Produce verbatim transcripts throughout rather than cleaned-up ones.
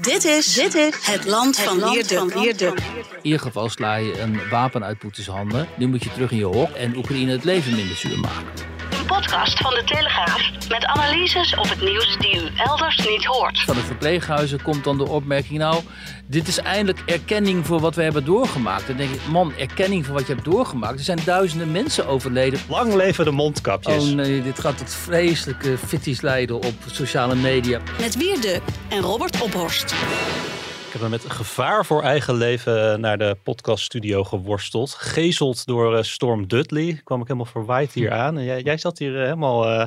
Dit is, dit is het land van Wierd Duk. In ieder geval sla je een wapen uit Poetins handen. Nu moet je terug in je hok en Oekraïne het leven minder zuur maken. Een podcast van de Telegraaf met analyses op het nieuws die u elders niet hoort. Van de verpleeghuizen komt dan de opmerking: nou, dit is eindelijk erkenning voor wat we hebben doorgemaakt. Dan denk ik, man, erkenning voor wat je hebt doorgemaakt. Er zijn duizenden mensen overleden. Lang leven de mondkapjes. Oh nee, dit gaat tot vreselijke fitties leiden op sociale media. Met Wierd Duk en Robert Ophorst. Ik heb me met gevaar voor eigen leven naar de podcaststudio geworsteld. Gezeld door uh, Storm Dudley. Kwam ik helemaal verwaaid hier aan. En jij, jij zat hier uh, helemaal... Uh...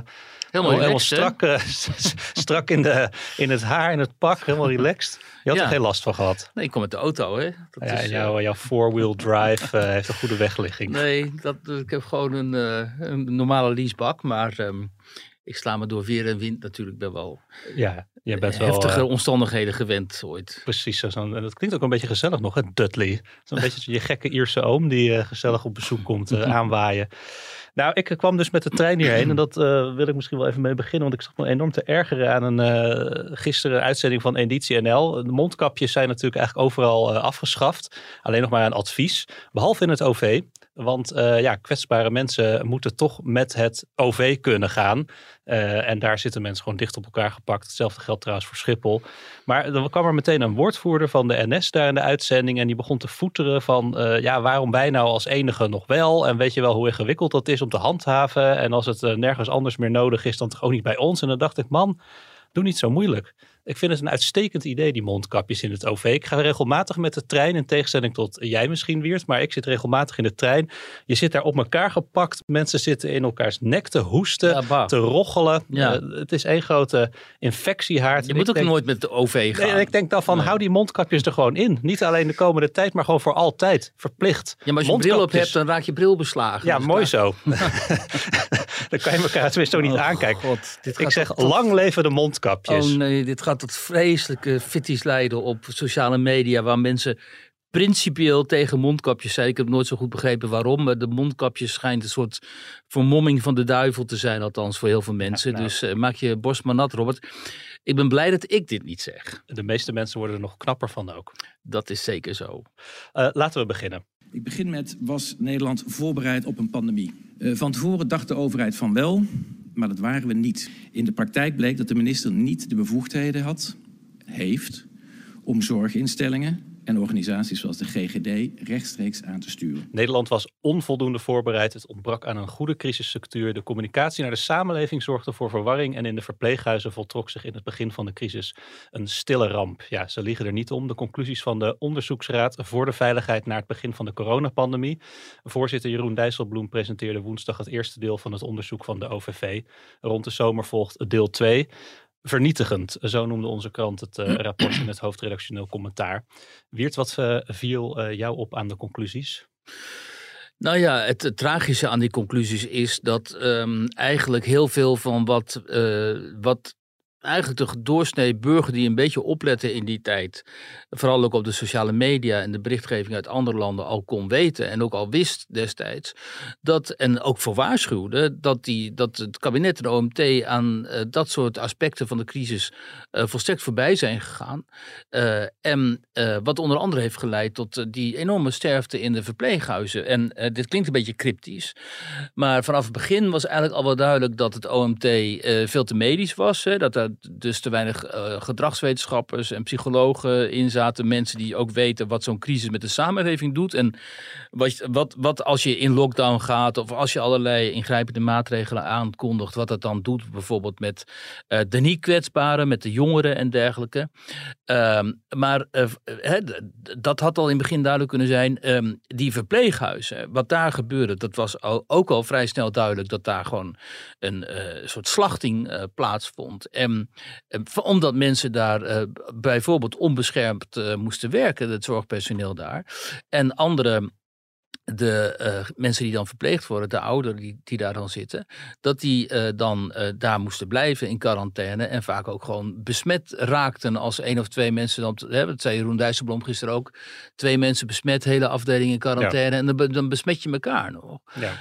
Helemaal, oh, relaxed, helemaal strak, uh, strak in, de, in het haar, in het pak, helemaal relaxed. Je had ja. er geen last van gehad. Nee, ik kom met de auto, hè. Dat ja, is, jou, uh... Jouw four-wheel drive uh, heeft een goede wegligging. Nee, dat, ik heb gewoon een, uh, een normale leasebak, maar um, ik sla me door weer en wind natuurlijk. Ik ben wel ja, je bent heftige wel, uh, omstandigheden gewend ooit. Precies, en dat klinkt ook een beetje gezellig nog, hè, Dudley. Zo'n beetje je gekke Ierse oom die uh, gezellig op bezoek komt uh, aanwaaien. Nou, ik kwam dus met de trein hierheen en dat uh, wil ik misschien wel even mee beginnen. Want ik zat me enorm te ergeren aan een uh, gisteren uitzending van Editie N L. De mondkapjes zijn natuurlijk eigenlijk overal uh, afgeschaft. Alleen nog maar aan advies, behalve in het O V. Want uh, ja, kwetsbare mensen moeten toch met het O V kunnen gaan. Uh, en daar zitten mensen gewoon dicht op elkaar gepakt. Hetzelfde geldt trouwens voor Schiphol. Maar dan kwam er meteen een woordvoerder van de N S daar in de uitzending. En die begon te voeteren van uh, ja, waarom wij nou als enige nog wel. En weet je wel hoe ingewikkeld dat is om te handhaven. En als het uh, nergens anders meer nodig is, dan toch ook niet bij ons. En dan dacht ik, man, doe niet zo moeilijk. Ik vind het een uitstekend idee, die mondkapjes in het O V. Ik ga regelmatig met de trein, in tegenstelling tot jij misschien, Wierd, maar ik zit regelmatig in de trein. Je zit daar op elkaar gepakt. Mensen zitten in elkaars nek te hoesten, ja, te rochelen. Ja. Uh, het is één grote infectiehaard. Je en moet ook denk, nooit met de O V gaan. Nee, ik denk dan van, nee. Hou die mondkapjes er gewoon in. Niet alleen de komende tijd, maar gewoon voor altijd. Verplicht. Ja, maar als je een bril op hebt, dan raak je bril beslagen. Ja, dus mooi zo. Dan kan je elkaar tenminste ook niet oh, aankijken. God, dit ik zeg, tot... lang leven de mondkapjes. Oh nee, dit gaat tot vreselijke fitties leiden op sociale media, waar mensen principieel tegen mondkapjes zijn. Ik heb nooit zo goed begrepen waarom. Maar de mondkapjes schijnt een soort vermomming van de duivel te zijn, althans voor heel veel mensen. Ja, nou. Dus uh, maak je borst maar nat, Robert. Ik ben blij dat ik dit niet zeg. De meeste mensen worden er nog knapper van ook. Dat is zeker zo. Uh, laten we beginnen. Ik begin met, was Nederland voorbereid op een pandemie? Uh, van tevoren dacht de overheid van wel, maar dat waren we niet. In de praktijk bleek dat de minister niet de bevoegdheden had, heeft, om zorginstellingen en organisaties zoals de G G D rechtstreeks aan te sturen. Nederland was onvoldoende voorbereid. Het ontbrak aan een goede crisisstructuur. De communicatie naar de samenleving zorgde voor verwarring. En in de verpleeghuizen voltrok zich in het begin van de crisis een stille ramp. Ja, ze liegen er niet om. De conclusies van de Onderzoeksraad voor de veiligheid na het begin van de coronapandemie. Voorzitter Jeroen Dijsselbloem presenteerde woensdag het eerste deel van het onderzoek van de O V V. Rond de zomer volgt deel twee. Vernietigend, zo noemde onze krant het uh, rapport in het hoofdredactioneel commentaar. Wierd, wat uh, viel uh, jou op aan de conclusies? Nou ja, het, het tragische aan die conclusies is dat um, eigenlijk heel veel van wat, uh, wat eigenlijk de doorsnee burger die een beetje oplette in die tijd, vooral ook op de sociale media en de berichtgeving uit andere landen, al kon weten en ook al wist destijds, dat en ook voor waarschuwde dat, die, dat het kabinet en de O M T aan uh, dat soort aspecten van de crisis uh, volstrekt voorbij zijn gegaan. Uh, en uh, wat onder andere heeft geleid tot uh, die enorme sterfte in de verpleeghuizen. En uh, dit klinkt een beetje cryptisch, maar vanaf het begin was eigenlijk al wel duidelijk dat het O M T uh, veel te medisch was, hè, dat er dus te weinig uh, gedragswetenschappers en psychologen in zaten. Mensen die ook weten wat zo'n crisis met de samenleving doet. En wat, wat, wat als je in lockdown gaat of als je allerlei ingrijpende maatregelen aankondigt, wat dat dan doet bijvoorbeeld met uh, de niet kwetsbaren, met de jongeren en dergelijke. Um, maar uh, he, dat had al in het begin duidelijk kunnen zijn. Um, die verpleeghuizen, wat daar gebeurde, dat was al, ook al vrij snel duidelijk dat daar gewoon een uh, soort slachting uh, plaatsvond. En Um, omdat mensen daar uh, bijvoorbeeld onbeschermd uh, moesten werken, het zorgpersoneel daar. En andere... de uh, mensen die dan verpleegd worden, de ouderen die, die daar dan zitten, dat die uh, dan uh, daar moesten blijven in quarantaine en vaak ook gewoon besmet raakten als één of twee mensen. Dan, hè, dat zei Jeroen Dijsselbloem gisteren ook, twee mensen besmet, hele afdeling in quarantaine, ja. En dan, dan besmet je elkaar nog. Ja.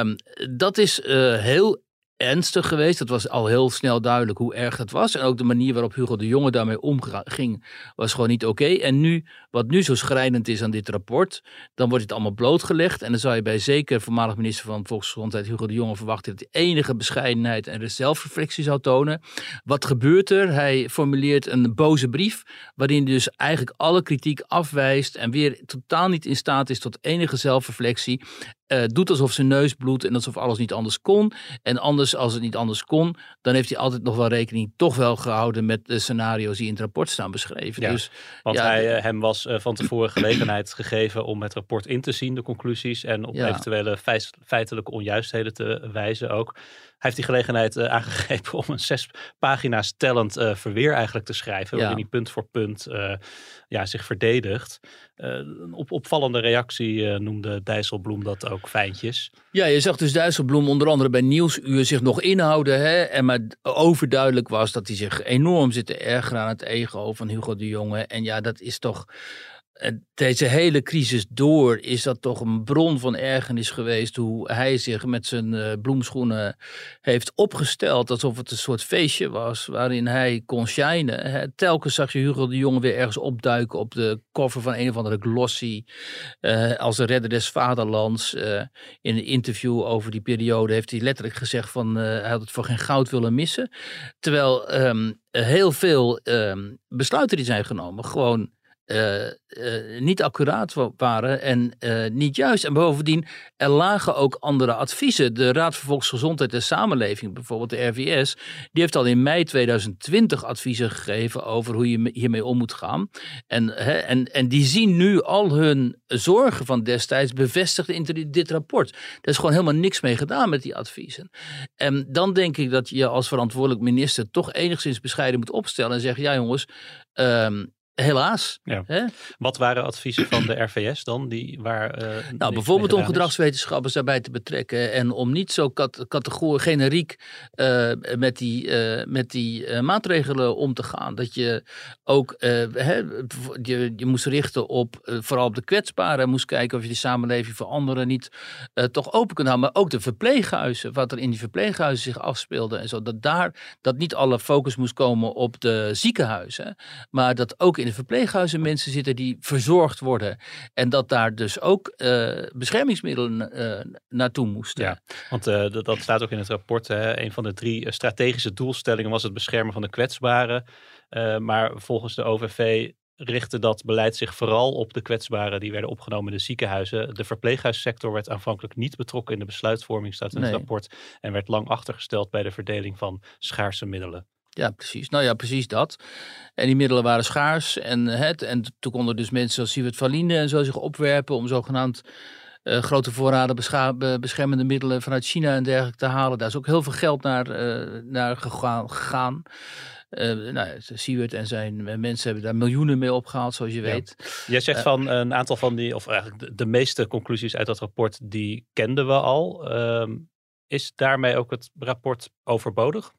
Um, dat is uh, heel ernstig geweest. Het was al heel snel duidelijk hoe erg het was. En ook de manier waarop Hugo de Jonge daarmee omging was gewoon niet oké. Okay. En nu, wat nu zo schrijnend is aan dit rapport, dan wordt het allemaal blootgelegd. En dan zou je bij zeker voormalig minister van Volksgezondheid Hugo de Jonge verwachten dat hij enige bescheidenheid en zelfreflectie zou tonen. Wat gebeurt er? Hij formuleert een boze brief waarin hij dus eigenlijk alle kritiek afwijst en weer totaal niet in staat is tot enige zelfreflectie. Uh, doet alsof zijn neus bloedt en alsof alles niet anders kon. En anders, als het niet anders kon, dan heeft hij altijd nog wel rekening toch wel gehouden met de scenario's die in het rapport staan beschreven. Ja, dus, want ja, hij, hem was uh, van tevoren gelegenheid gegeven om het rapport in te zien, de conclusies, en op ja. eventuele feit, feitelijke onjuistheden te wijzen ook. Hij heeft die gelegenheid uh, aangegrepen om een zes pagina's tellend uh, verweer eigenlijk te schrijven. Ja. Waarin hij punt voor punt uh, ja, zich verdedigt. Uh, een op opvallende reactie uh, noemde Dijsselbloem dat ook fijntjes. Ja, je zag dus Dijsselbloem onder andere bij Nieuwsuur zich nog inhouden. Hè? En maar overduidelijk was dat hij zich enorm zit te ergeren aan het ego van Hugo de Jonge. En ja, dat is toch... Deze hele crisis door is dat toch een bron van ergernis geweest hoe hij zich met zijn uh, bloemschoenen heeft opgesteld. Alsof het een soort feestje was waarin hij kon shinen. He, telkens zag je Hugo de Jonge weer ergens opduiken op de cover van een of andere glossy. Uh, als de redder des vaderlands. Uh, in een interview over die periode heeft hij letterlijk gezegd van uh, hij had het voor geen goud willen missen. Terwijl um, heel veel um, besluiten die zijn genomen gewoon... Uh, uh, niet accuraat waren en uh, niet juist. En bovendien, er lagen ook andere adviezen. De Raad voor Volksgezondheid en Samenleving, bijvoorbeeld de R V S... die heeft al in mei tweeduizend twintig adviezen gegeven over hoe je hiermee om moet gaan. En, hè, en, en die zien nu al hun zorgen van destijds bevestigd in dit rapport. Er is gewoon helemaal niks mee gedaan met die adviezen. En dan denk ik dat je als verantwoordelijk minister toch enigszins bescheiden moet opstellen en zeggen, ja jongens... Um, Helaas. Ja. Hè? Wat waren adviezen van de R V S dan? Die, waar, uh, nou, bijvoorbeeld om gedragswetenschappers daarbij te betrekken. En om niet zo kat categorie, generiek uh, met die, uh, met die uh, maatregelen om te gaan. Dat je ook, uh, hè, je, je moest richten op, uh, vooral op de kwetsbaren. Moest kijken of je de samenleving voor anderen niet uh, toch open kunt houden. Maar ook de verpleeghuizen, wat er in die verpleeghuizen zich afspeelde. En zo, dat daar, dat niet alle focus moest komen op de ziekenhuizen. Maar dat ook in de verpleeghuizen mensen zitten die verzorgd worden. En dat daar dus ook uh, beschermingsmiddelen uh, naartoe moesten. Ja, want uh, dat, dat staat ook in het rapport. Hè. Een van de drie strategische doelstellingen was het beschermen van de kwetsbaren. Uh, maar volgens de O V V richtte dat beleid zich vooral op de kwetsbaren die werden opgenomen in de ziekenhuizen. De verpleeghuissector werd aanvankelijk niet betrokken in de besluitvorming, staat in nee. het rapport. En werd lang achtergesteld bij de verdeling van schaarse middelen. Ja, precies. Nou ja, precies dat. En die middelen waren schaars. En, het, en toen konden dus mensen zoals Siewert van Linden en zo zich opwerpen om zogenaamd uh, grote voorraden beschermende middelen vanuit China en dergelijke te halen. Daar is ook heel veel geld naar, uh, naar gegaan. Uh, nou, Siewert en zijn mensen hebben daar miljoenen mee opgehaald, zoals je weet. Ja. Jij zegt uh, van een aantal van die, of eigenlijk de, de meeste conclusies uit dat rapport, die kenden we al. Uh, is daarmee ook het rapport overbodig?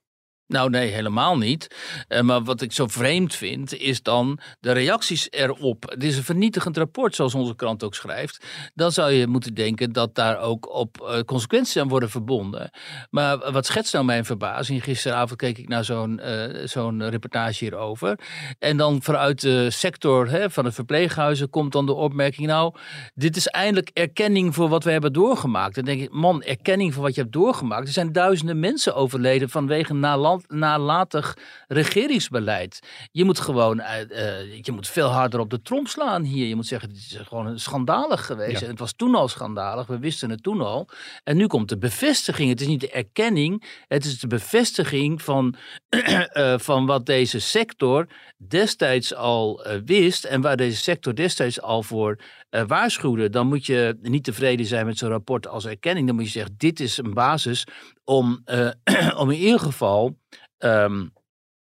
Nou nee, helemaal niet. Uh, maar wat ik zo vreemd vind, is dan de reacties erop. Het is een vernietigend rapport, zoals onze krant ook schrijft. Dan zou je moeten denken dat daar ook op uh, consequenties aan worden verbonden. Maar wat schetst nou mijn verbazing? Gisteravond keek ik naar zo'n uh, zo'n reportage hierover. En dan vanuit de sector hè, van de verpleeghuizen komt dan de opmerking, nou, dit is eindelijk erkenning voor wat we hebben doorgemaakt. Dan denk ik, man, erkenning voor wat je hebt doorgemaakt. Er zijn duizenden mensen overleden vanwege naland. Nalatig regeringsbeleid. Je moet gewoon, uh, uh, je moet veel harder op de trom slaan hier. Je moet zeggen, het is gewoon schandalig geweest. Ja. En het was toen al schandalig, we wisten het toen al. En nu komt de bevestiging. Het is niet de erkenning, het is de bevestiging van, uh, van wat deze sector destijds al uh, wist en waar deze sector destijds al voor uh, waarschuwde. Dan moet je niet tevreden zijn met zo'n rapport als erkenning. Dan moet je zeggen, dit is een basis om, uh, om in ieder geval Um,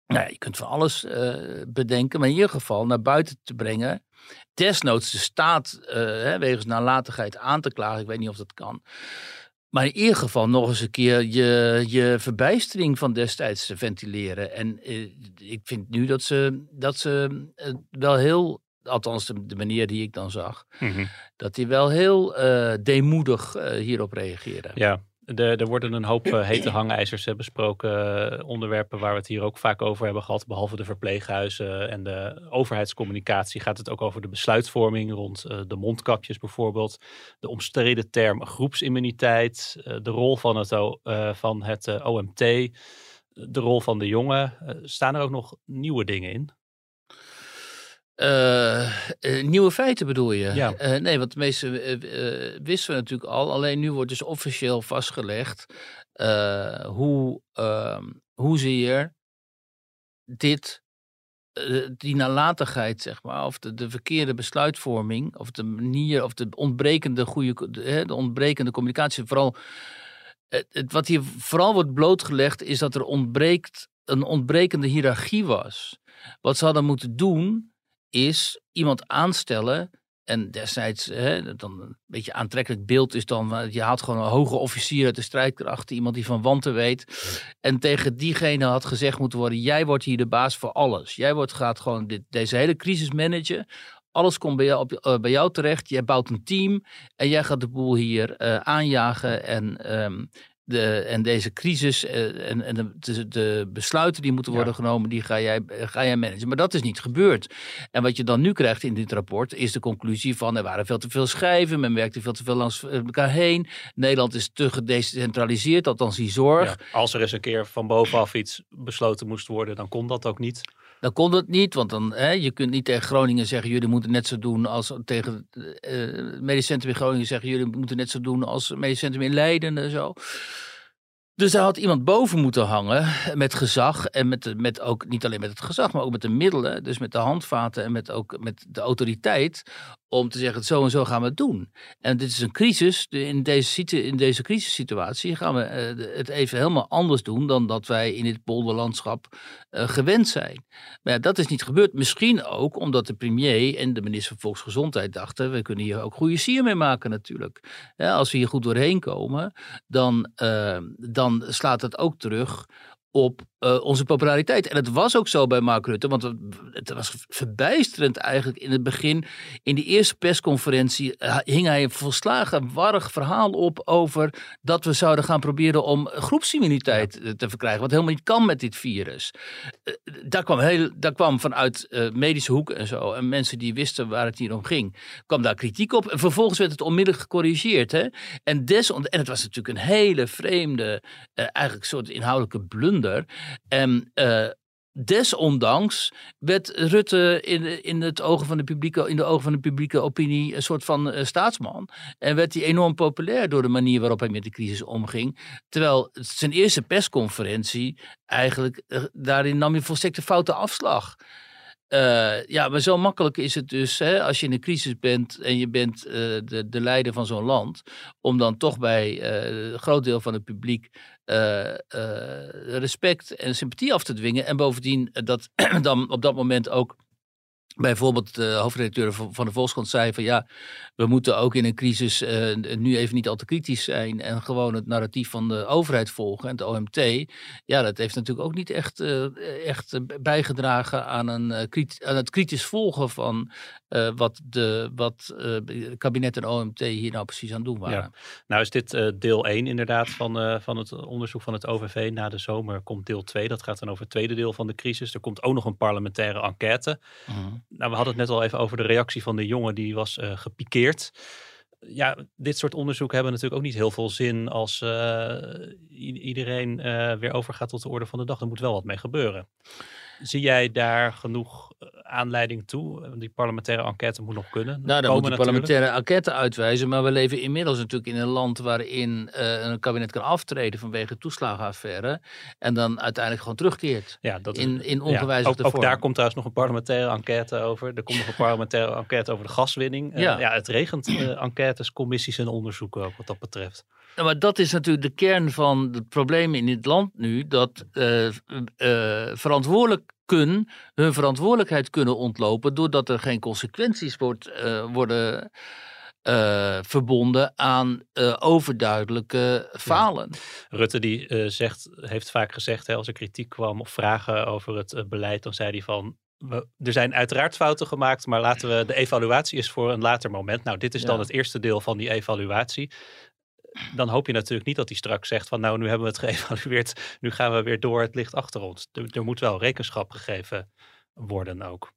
Nou ja, je kunt van alles uh, bedenken, maar in ieder geval naar buiten te brengen. Desnoods de staat uh, hè, wegens nalatigheid aan te klagen. Ik weet niet of dat kan. Maar in ieder geval nog eens een keer je, je verbijstering van destijds te ventileren. En eh, ik vind nu dat ze, dat ze eh, wel heel, althans de, de manier die ik dan zag, mm-hmm. dat die wel heel uh, deemoedig uh, hierop reageren. Ja. Er worden een hoop uh, hete hangijzers uh, besproken. Uh, onderwerpen waar we het hier ook vaak over hebben gehad. Behalve de verpleeghuizen en de overheidscommunicatie gaat het ook over de besluitvorming rond uh, de mondkapjes bijvoorbeeld. De omstreden term groepsimmuniteit. Uh, de rol van het, uh, van het uh, O M T. De rol van de jongen. Uh, staan er ook nog nieuwe dingen in? Uh, uh, nieuwe feiten bedoel je? Ja. Uh, nee, want de meeste uh, uh, wisten we natuurlijk al. Alleen nu wordt dus officieel vastgelegd uh, hoe, uh, hoezeer dit, uh, die nalatigheid, zeg maar, of de, de verkeerde besluitvorming, of de manier, of de ontbrekende, goede, de, de ontbrekende communicatie. Vooral, uh, het, wat hier vooral wordt blootgelegd is dat er ontbreekt, een ontbrekende hiërarchie was. Wat ze hadden moeten doen, is iemand aanstellen. En destijds, hè, dan een beetje aantrekkelijk beeld is dan, je haalt gewoon een hoge officier uit de strijdkrachten, iemand die van wanten weet. En tegen diegene had gezegd moeten worden, jij wordt hier de baas voor alles. Jij wordt, gaat gewoon dit, deze hele crisis managen. Alles komt bij jou, op, uh, bij jou terecht. Jij bouwt een team en jij gaat de boel hier uh, aanjagen en... Um, De, en deze crisis uh, en, en de, de besluiten die moeten worden ja. genomen, die ga jij, ga jij managen. Maar dat is niet gebeurd. En wat je dan nu krijgt in dit rapport is de conclusie van er waren veel te veel schijven, men werkte veel te veel langs elkaar heen. Nederland is te gedecentraliseerd, althans die zorg. Ja, als er eens een keer van bovenaf iets besloten moest worden, dan kon dat ook niet. Dan kon dat niet, want dan, hè, je kunt niet tegen Groningen zeggen, jullie moeten net zo doen als tegen uh, medisch centrum in Groningen zeggen, jullie moeten net zo doen als medisch centrum in Leiden en zo. Dus daar had iemand boven moeten hangen met gezag en met, met ook niet alleen met het gezag, maar ook met de middelen, dus met de handvaten en met ook met de autoriteit om te zeggen, zo en zo gaan we het doen. En dit is een crisis, in deze, in deze crisissituatie gaan we het even helemaal anders doen dan dat wij in dit polderlandschap uh, gewend zijn. Maar ja, dat is niet gebeurd. Misschien ook omdat de premier en de minister van Volksgezondheid dachten, we kunnen hier ook goede sier mee maken natuurlijk. Ja, als we hier goed doorheen komen, dan, uh, dan slaat het ook terug op uh, onze populariteit. En het was ook zo bij Mark Rutte, want het was verbijsterend eigenlijk in het begin. In die eerste persconferentie uh, hing hij een volslagen warrig verhaal op over dat we zouden gaan proberen om groepsimmuniteit ja. te verkrijgen, wat helemaal niet kan met dit virus. Uh, daar, kwam heel, daar kwam vanuit uh, medische hoek en zo, en mensen die wisten waar het hier om ging, kwam daar kritiek op. En vervolgens werd het onmiddellijk gecorrigeerd. Hè? En, desond- en het was natuurlijk een hele vreemde, uh, eigenlijk soort inhoudelijke blunder. En uh, desondanks werd Rutte in, in, het ogen van de publieke, in de ogen van de publieke opinie een soort van uh, staatsman. En werd hij enorm populair door de manier waarop hij met de crisis omging. Terwijl zijn eerste persconferentie eigenlijk, uh, daarin nam hij volstrekt de foute afslag. Uh, ja, maar zo makkelijk is het dus, hè, als je in een crisis bent en je bent uh, de, de leider van zo'n land, om dan toch bij uh, een groot deel van het publiek uh, uh, respect en sympathie af te dwingen. En bovendien dat dan op dat moment ook bijvoorbeeld de hoofdredacteur van de Volkskrant zei van ja, we moeten ook in een crisis uh, nu even niet al te kritisch zijn en gewoon het narratief van de overheid volgen en het O M T. Ja, dat heeft natuurlijk ook niet echt, uh, echt bijgedragen aan, een, uh, kriti- aan het kritisch volgen van uh, wat, de, wat uh, kabinet en O M T hier nou precies aan doen waren. Ja. Nou is dit uh, deel één inderdaad van, uh, van het onderzoek van het O V V. Na de zomer komt deel twee, dat gaat dan over het tweede deel van de crisis. Er komt ook nog een parlementaire enquête. Mm. Nou, we hadden het net al even over de reactie van de jongen, die was uh, gepikeerd. Ja, dit soort onderzoeken hebben natuurlijk ook niet heel veel zin als uh, i- iedereen uh, weer overgaat tot de orde van de dag. Er moet wel wat mee gebeuren. Zie jij daar genoeg aanleiding toe? Die parlementaire enquête moet nog kunnen. Nou, dan moet de parlementaire enquête uitwijzen. Maar we leven inmiddels natuurlijk in een land waarin uh, een kabinet kan aftreden vanwege toeslagenaffaire. En dan uiteindelijk gewoon terugkeert. Ja, dat is, in, in ongewijzigde ja, ook, vorm. Ook daar komt trouwens nog een parlementaire enquête over. Er komt nog een parlementaire enquête over de gaswinning. Ja, uh, ja het regent uh, enquêtes, commissies en onderzoeken ook wat dat betreft. Ja, maar dat is natuurlijk de kern van het probleem in dit land nu. Dat uh, uh, verantwoordelijk kun, hun verantwoordelijkheid kunnen ontlopen doordat er geen consequenties wordt, uh, worden uh, verbonden aan uh, overduidelijke falen. Ja. Rutte die uh, zegt, heeft vaak gezegd, hè, als er kritiek kwam of vragen over het uh, beleid, dan zei hij van, we, er zijn uiteraard fouten gemaakt, maar laten we, de evaluatie is voor een later moment. Nou, dit is ja. dan het eerste deel van die evaluatie. Dan hoop je natuurlijk niet dat hij straks zegt van nou, nu hebben we het geëvalueerd, nu gaan we weer door, het ligt achter ons. Er, er moet wel rekenschap gegeven worden ook.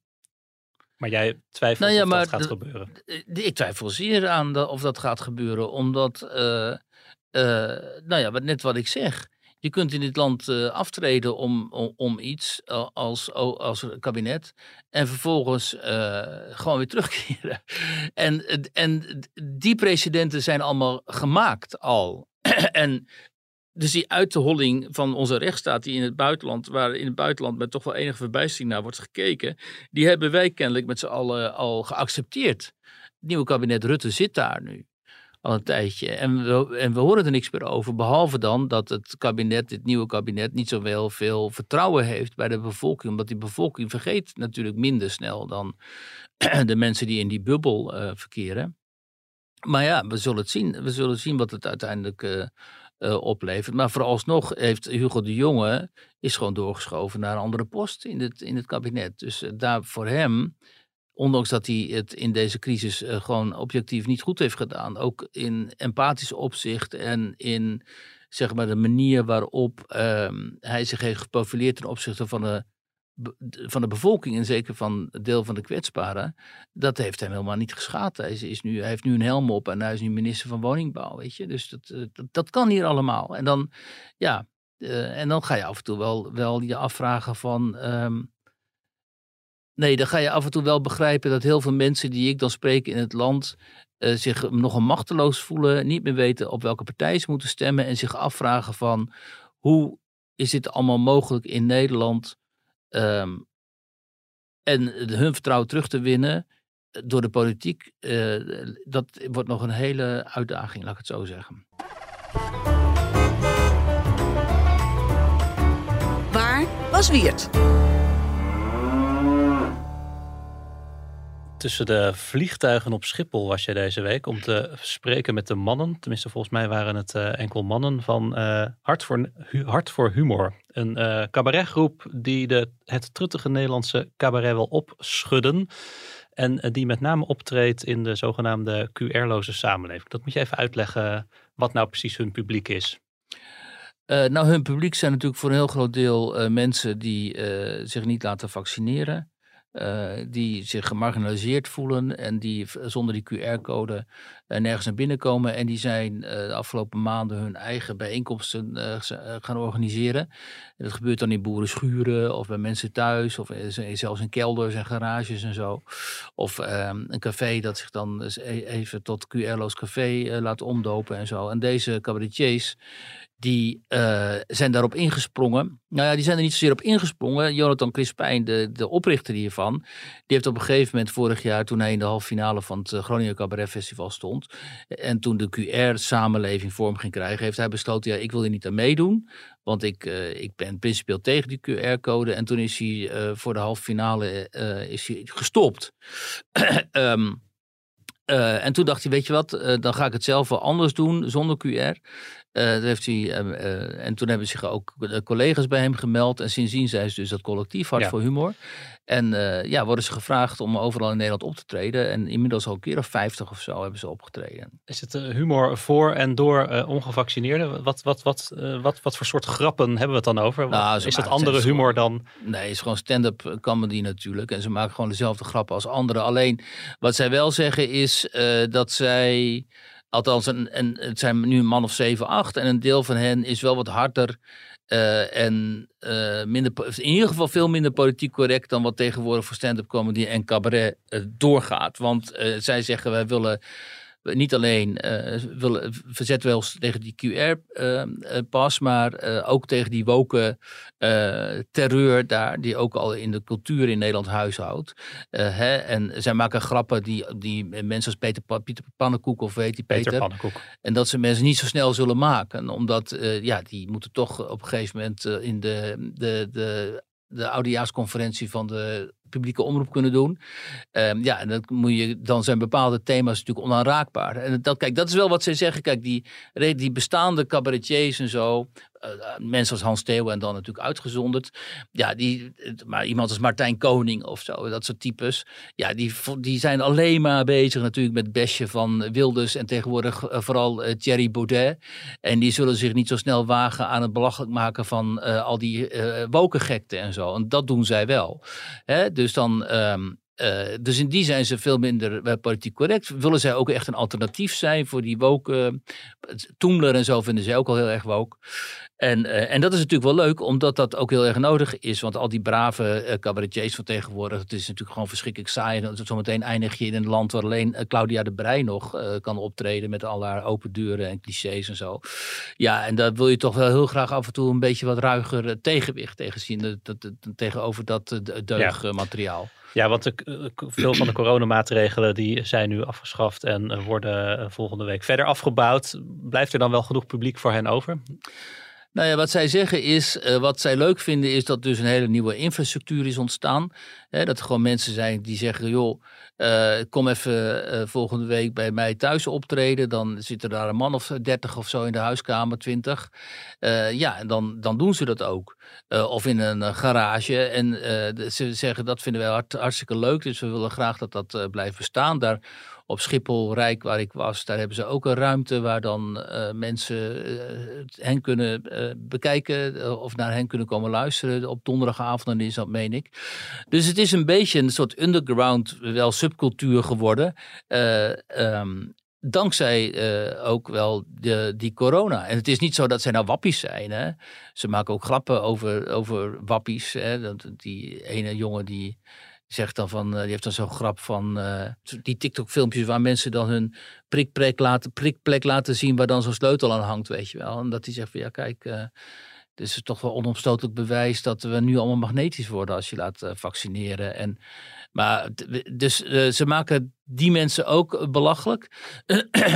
Maar jij twijfelt nou ja, of maar dat gaat d- gebeuren? D- ik twijfel zeer aan de, of dat gaat gebeuren, omdat, uh, uh, nou ja, net wat ik zeg. Je kunt in dit land uh, aftreden om, om, om iets uh, als, als kabinet en vervolgens uh, gewoon weer terugkeren. En, en die precedenten zijn allemaal gemaakt al. En dus die uitholling van onze rechtsstaat die in het buitenland, waar in het buitenland met toch wel enige verbijstering naar wordt gekeken, die hebben wij kennelijk met z'n allen al geaccepteerd. Het nieuwe kabinet Rutte zit daar nu al een tijdje. En we, en we horen er niks meer over. Behalve dan dat het kabinet, dit nieuwe kabinet, niet zoveel veel vertrouwen heeft bij de bevolking. Omdat die bevolking vergeet natuurlijk minder snel dan de mensen die in die bubbel uh, verkeren. Maar ja, we zullen het zien. We zullen zien wat het uiteindelijk uh, uh, oplevert. Maar vooralsnog heeft Hugo de Jonge is gewoon doorgeschoven naar een andere post in het, in het kabinet. Dus uh, daar voor hem, ondanks dat hij het in deze crisis uh, gewoon objectief niet goed heeft gedaan. Ook in empathisch opzicht en in zeg maar, de manier waarop uh, hij zich heeft geprofileerd ten opzichte van de, van de bevolking. En zeker van het deel van de kwetsbaren. Dat heeft hem helemaal niet geschaad. Hij, is nu, hij heeft nu een helm op en hij is nu minister van Woningbouw. Weet je? Dus dat, dat, dat kan hier allemaal. En dan, ja, uh, en dan ga je af en toe wel, wel je afvragen van... Um, Nee, dan ga je af en toe wel begrijpen dat heel veel mensen die ik dan spreek in het land uh, zich nogal machteloos voelen, niet meer weten op welke partij ze moeten stemmen en zich afvragen van hoe is dit allemaal mogelijk in Nederland um, en hun vertrouwen terug te winnen door de politiek. Uh, dat wordt nog een hele uitdaging, laat ik het zo zeggen. Waar was Wierd? Tussen de vliegtuigen op Schiphol was je deze week om te spreken met de mannen. Tenminste, volgens mij waren het uh, enkel mannen van uh, Hart voor, hu, Hart voor Humor. Een uh, cabaretgroep die de, het truttige Nederlandse cabaret wil opschudden. En uh, die met name optreedt in de zogenaamde Q R-loze samenleving. Dat moet je even uitleggen wat nou precies hun publiek is. Uh, nou, hun publiek zijn natuurlijk voor een heel groot deel uh, mensen die uh, zich niet laten vaccineren. Uh, die zich gemarginaliseerd voelen en die zonder die Q R-code uh, nergens naar binnen komen. En die zijn uh, de afgelopen maanden hun eigen bijeenkomsten uh, gaan organiseren. En dat gebeurt dan in boerenschuren of bij mensen thuis of uh, zelfs in kelders en garages en zo. Of uh, een café dat zich dan even tot Q R-loos café uh, laat omdopen en zo. En deze cabaretiers die uh, zijn daarop ingesprongen. Nou ja, die zijn er niet zozeer op ingesprongen. Jonathan Crispijn, de, de oprichter hiervan, die heeft op een gegeven moment vorig jaar, toen hij in de halve finale van het Groningen Cabaret Festival stond, en toen de Q R-samenleving vorm ging krijgen, heeft hij besloten, ja, ik wil hier niet aan meedoen, want ik, uh, ik ben principieel tegen die Q R-code. En toen is hij uh, voor de halve finale uh, is hij gestopt. um, Uh, en toen dacht hij, weet je wat, uh, dan ga ik het zelf wel anders doen, zonder Q R. Uh, dat heeft hij, uh, uh, en toen hebben zich ook uh, collega's bij hem gemeld. En sindsdien zijn ze dus dat collectief Hart ja. voor Humor. En uh, ja, worden ze gevraagd om overal in Nederland op te treden. En inmiddels al een keer of vijftig of zo hebben ze opgetreden. Is het uh, humor voor en door uh, ongevaccineerden? Wat, wat, wat, uh, wat, wat voor soort grappen hebben we het dan over? Nou, is het andere het humor gewoon, dan? Nee, het is gewoon stand-up comedy natuurlijk. En ze maken gewoon dezelfde grappen als anderen. Alleen, wat zij wel zeggen is uh, dat zij... Althans, en, en het zijn nu een man of zeven, acht. En een deel van hen is wel wat harder... Uh, en uh, minder, in ieder geval veel minder politiek correct dan wat tegenwoordig voor stand-up comedy en cabaret uh, doorgaat. Want uh, zij zeggen wij willen niet alleen uh, willen, verzetten wij ons tegen die Q R-pas, uh, maar uh, ook tegen die woke uh, terreur daar die ook al in de cultuur in Nederland huishoudt. Uh, hè? En zij maken grappen die, die mensen als Peter, pa- Peter Pannenkoek of weet die Peter. Peter Pannenkoek. En dat ze mensen niet zo snel zullen maken. Omdat uh, ja, die moeten toch op een gegeven moment uh, in de, de, de, de oudejaarsconferentie van de publieke omroep kunnen doen. Um, ja, en dat moet je, dan zijn bepaalde thema's natuurlijk onaanraakbaar. En dat, kijk, dat is wel wat zij zeggen. Kijk, die, die bestaande cabaretiers en zo, uh, mensen als Hans Teeuwen en dan natuurlijk uitgezonderd. Ja, die, maar iemand als Martijn Koning of zo, dat soort types. Ja, die, die zijn alleen maar bezig natuurlijk met besje van Wilders en tegenwoordig uh, vooral uh, Thierry Baudet. En die zullen zich niet zo snel wagen aan het belachelijk maken van uh, al die uh, wokengekte en zo. En dat doen zij wel. Hè? Dus, dan, um, uh, dus in die zijn ze veel minder uh, politiek correct. Willen zij ook echt een alternatief zijn voor die woke. Uh, Toemler en zo vinden zij ook al heel erg woke. En, uh, en dat is natuurlijk wel leuk, omdat dat ook heel erg nodig is. Want al die brave uh, cabaretiers van tegenwoordig, het is natuurlijk gewoon verschrikkelijk saai. En zometeen eindig je in een land waar alleen uh, Claudia de Breij nog uh, kan optreden met al haar open deuren en clichés en zo. Ja, en daar wil je toch wel heel graag af en toe een beetje wat ruiger uh, tegenwicht tegen zien. Dat, dat, dat, tegenover dat uh, deugmateriaal. Ja. ja, want de, uh, veel van de coronamaatregelen die zijn nu afgeschaft en uh, worden uh, volgende week verder afgebouwd. Blijft er dan wel genoeg publiek voor hen over? Nou ja, wat zij zeggen is, uh, wat zij leuk vinden is dat dus een hele nieuwe infrastructuur is ontstaan. Hè, dat er gewoon mensen zijn die zeggen, joh, uh, kom even uh, volgende week bij mij thuis optreden. Dan zit er daar een man of dertig of zo in de huiskamer, twintig. Uh, ja, en dan, dan doen ze dat ook. Uh, of in een uh, garage. En uh, ze zeggen, dat vinden wij hart, hartstikke leuk. Dus we willen graag dat dat uh, blijft bestaan daar. Op Schiphol, Rijk, waar ik was, daar hebben ze ook een ruimte waar dan uh, mensen uh, hen kunnen uh, bekijken uh, of naar hen kunnen komen luisteren. Op donderdagavond is dat, meen ik. Dus het is een beetje een soort underground, wel subcultuur geworden. Uh, um, Dankzij uh, ook wel de, die corona. En het is niet zo dat zij nou wappies zijn. Hè? Ze maken ook grappen over, over wappies. Hè? Die ene jongen die zegt dan van, die heeft dan zo'n grap van uh, die TikTok-filmpjes waar mensen dan hun prikplek laten, prikplek laten zien waar dan zo'n sleutel aan hangt, weet je wel. En dat die zegt van, ja kijk, uh, dit is toch wel onomstotelijk bewijs dat we nu allemaal magnetisch worden als je laat uh, vaccineren. En, maar dus uh, ze maken die mensen ook belachelijk.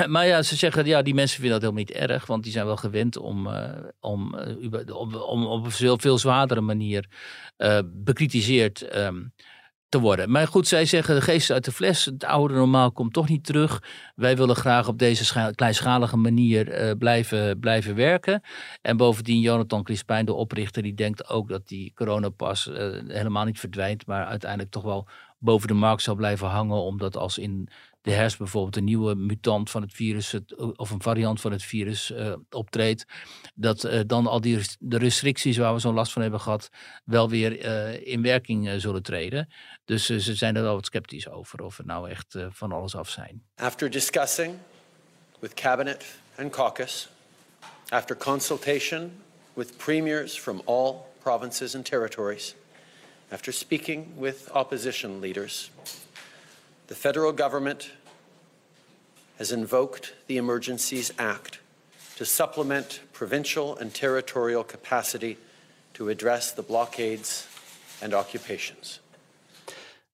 Maar ja, ze zeggen, ja, die mensen vinden dat helemaal niet erg. Want die zijn wel gewend om, uh, om, uh, om, om op een veel, veel zwaardere manier uh, bekritiseerd um, te worden. Maar goed, zij zeggen, de geest uit de fles, het oude normaal komt toch niet terug. Wij willen graag op deze scha- kleinschalige manier uh, blijven, blijven werken. En bovendien Jonathan Crispijn, de oprichter, die denkt ook dat die coronapas uh, helemaal niet verdwijnt, maar uiteindelijk toch wel boven de markt zal blijven hangen, omdat als in de herfst bijvoorbeeld een nieuwe mutant van het virus het, of een variant van het virus uh, optreedt, dat uh, dan al die rest- de restricties waar we zo'n last van hebben gehad wel weer uh, in werking uh, zullen treden. Dus uh, ze zijn er wel wat sceptisch over of we nou echt uh, van alles af zijn. After discussing with cabinet and caucus, after consultation with premiers from all provinces and territories, after speaking with opposition leaders, the federal government has invoked the Emergencies Act to supplement provincial and territorial capacity to address the blockades and occupations.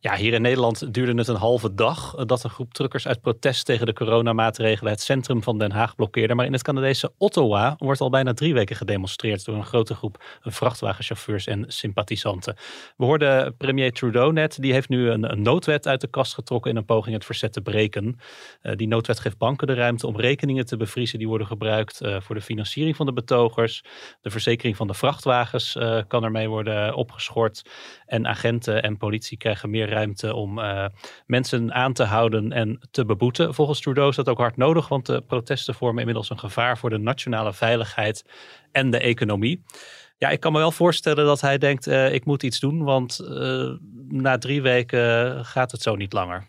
Ja, hier in Nederland duurde het een halve dag dat een groep truckers uit protest tegen de coronamaatregelen het centrum van Den Haag blokkeerde. Maar in het Canadese Ottawa wordt al bijna drie weken gedemonstreerd door een grote groep vrachtwagenchauffeurs en sympathisanten. We hoorden premier Trudeau net, die heeft nu een, een noodwet uit de kast getrokken in een poging het verzet te breken. Uh, die noodwet geeft banken de ruimte om rekeningen te bevriezen die worden gebruikt uh, voor de financiering van de betogers. De verzekering van de vrachtwagens uh, kan ermee worden opgeschort. En agenten en politie krijgen meer ruimte om uh, mensen aan te houden en te beboeten. Volgens Trudeau is dat ook hard nodig, want de protesten vormen inmiddels een gevaar voor de nationale veiligheid en de economie. Ja, ik kan me wel voorstellen dat hij denkt, uh, ik moet iets doen, want uh, na drie weken gaat het zo niet langer.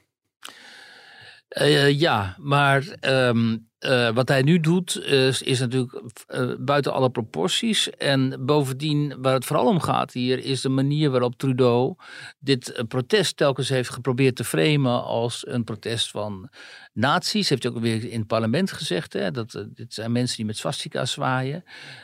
Uh, ja, maar um, Uh, wat hij nu doet uh, is natuurlijk uh, buiten alle proporties. En bovendien, waar het vooral om gaat hier, is de manier waarop Trudeau dit uh, protest telkens heeft geprobeerd te framen als een protest van nazi's. Heeft hij ook weer in het parlement gezegd. Hè, dat, uh, dit zijn mensen die met swastika zwaaien.